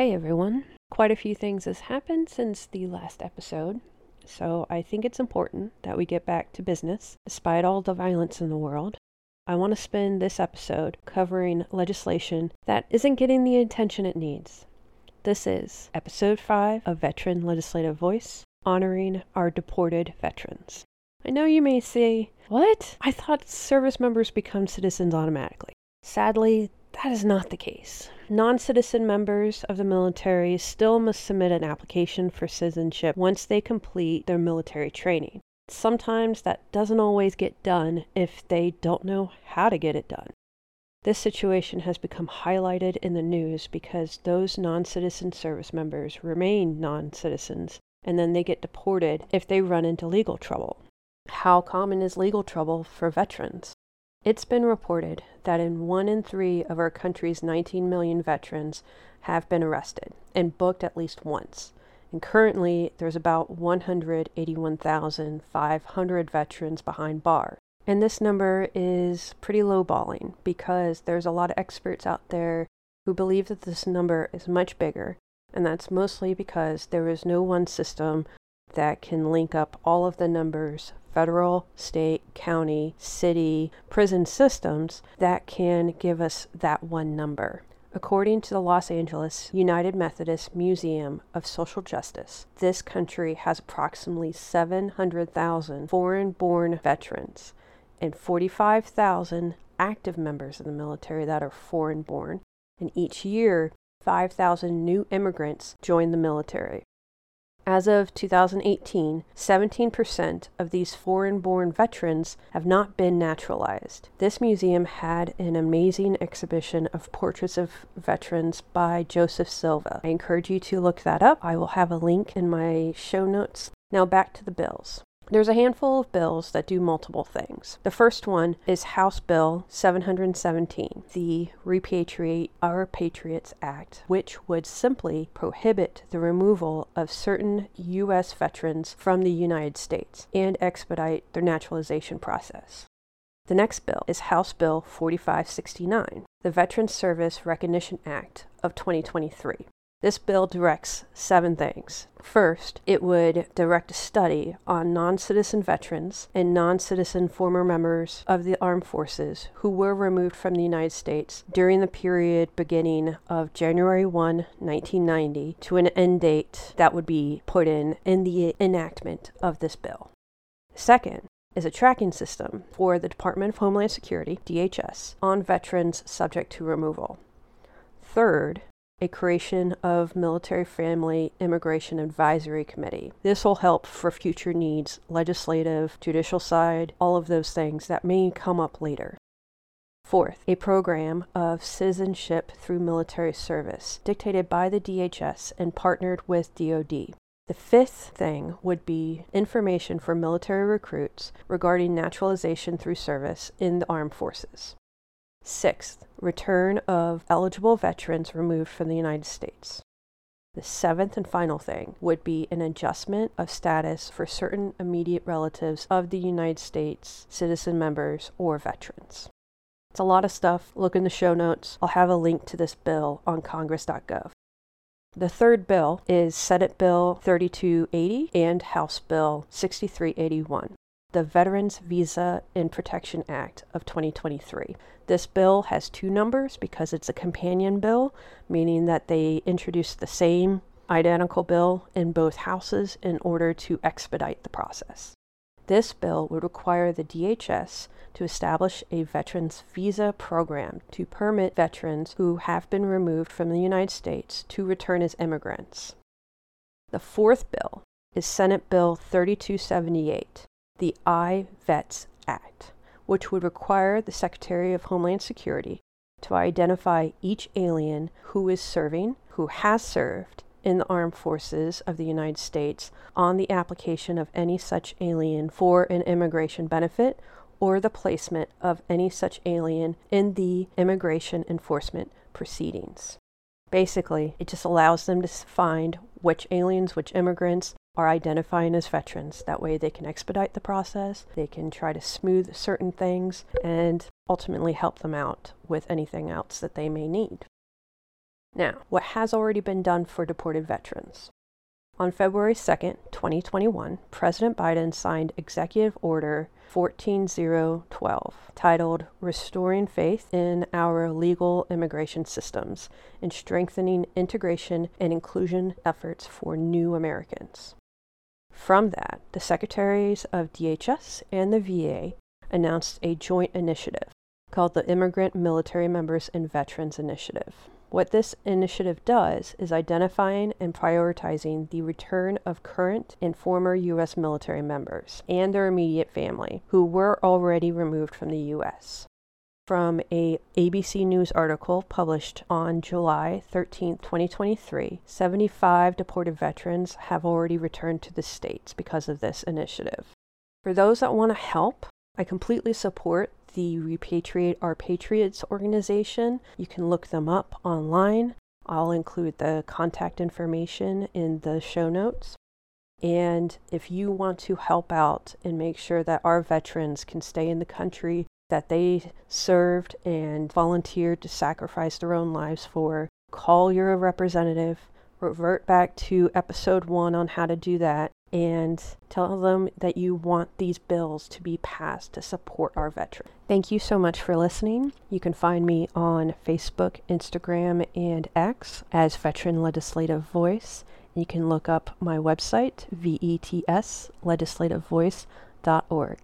Hey everyone. Quite a few things has happened since the last episode, so I think it's important that we get back to business despite all the violence in the world. I want to spend this episode covering legislation that isn't getting the attention it needs. This is Episode 5 of Veteran Legislative Voice, honoring our deported veterans. I know you may say, what? I thought service members become citizens automatically. Sadly, that is not the case. Non-citizen members of the military still must submit an application for citizenship once they complete their military training. Sometimes that doesn't always get done if they don't know how to get it done. This situation has become highlighted in the news because those non-citizen service members remain non-citizens, and then they get deported if they run into legal trouble. How common is legal trouble for veterans? It's been reported that 1 in 3 of our country's 19 million veterans have been arrested and booked at least once. And currently, there's about 181,500 veterans behind bars. And this number is pretty lowballing because there's a lot of experts out there who believe that this number is much bigger. And that's mostly because there is no one system that can link up all of the numbers, federal, state, county, city, prison systems, that can give us that one number. According to the Los Angeles United Methodist Museum of Social Justice, this country has approximately 700,000 foreign-born veterans and 45,000 active members of the military that are foreign-born, and each year 5,000 new immigrants join the military. As of 2018, 17% of these foreign-born veterans have not been naturalized. This museum had an amazing exhibition of portraits of veterans by Joseph Silva. I encourage you to look that up. I will have a link in my show notes. Now back to the bills. There's a handful of bills that do multiple things. The first one is House Bill 717, the Repatriate Our Patriots Act, which would simply prohibit the removal of certain U.S. veterans from the United States and expedite their naturalization process. The next bill is House Bill 4569, the Veterans Service Recognition Act of 2023. This bill directs 7 things. First, it would direct a study on non-citizen veterans and non-citizen former members of the armed forces who were removed from the United States during the period beginning of January 1, 1990 to an end date that would be put in the enactment of this bill. Second, is a tracking system for the Department of Homeland Security, DHS, on veterans subject to removal. Third, a creation of Military Family Immigration Advisory Committee. This will help for future needs, legislative, judicial side, all of those things that may come up later. Fourth, a program of citizenship through military service, dictated by the DHS and partnered with DoD. The fifth thing would be information for military recruits regarding naturalization through service in the armed forces. Sixth, return of eligible veterans removed from the United States. The 7th and final thing would be an adjustment of status for certain immediate relatives of the United States citizen members or veterans. It's a lot of stuff. Look in the show notes. I'll have a link to this bill on congress.gov. The third bill is Senate Bill 3280 and House Bill 6381. The Veterans Visa and Protection Act of 2023. This bill has 2 numbers because it's a companion bill, meaning that they introduced the same identical bill in both houses in order to expedite the process. This bill would require the DHS to establish a veterans visa program to permit veterans who have been removed from the United States to return as immigrants. The fourth bill is Senate Bill 3278. The IVETS Act, which would require the Secretary of Homeland Security to identify each alien who is serving, who has served in the armed forces of the United States on the application of any such alien for an immigration benefit or the placement of any such alien in the immigration enforcement proceedings. Basically, it just allows them to find which aliens, which immigrants, are identifying as veterans. That way they can expedite the process, they can try to smooth certain things, and ultimately help them out with anything else that they may need. Now, what has already been done for deported veterans? On February 2nd, 2021, President Biden signed Executive Order 14012, titled Restoring Faith in Our Legal Immigration Systems and Strengthening Integration and Inclusion Efforts for New Americans. From that, the Secretaries of DHS and the VA announced a joint initiative called the Immigrant Military Members and Veterans Initiative. What this initiative does is identifying and prioritizing the return of current and former U.S. military members and their immediate family who were already removed from the U.S. From a ABC News article published on July 13, 2023, 75 deported veterans have already returned to the States because of this initiative. For those that want to help, I completely support the Repatriate Our Patriots organization. You can look them up online. I'll include the contact information in the show notes. And if you want to help out and make sure that our veterans can stay in the country that they served and volunteered to sacrifice their own lives for, call your representative, revert back to episode 1 on how to do that, and tell them that you want these bills to be passed to support our veterans. Thank you so much for listening. You can find me on Facebook, Instagram, and X as Veteran Legislative Voice. You can look up my website, vetslegislativevoice.org.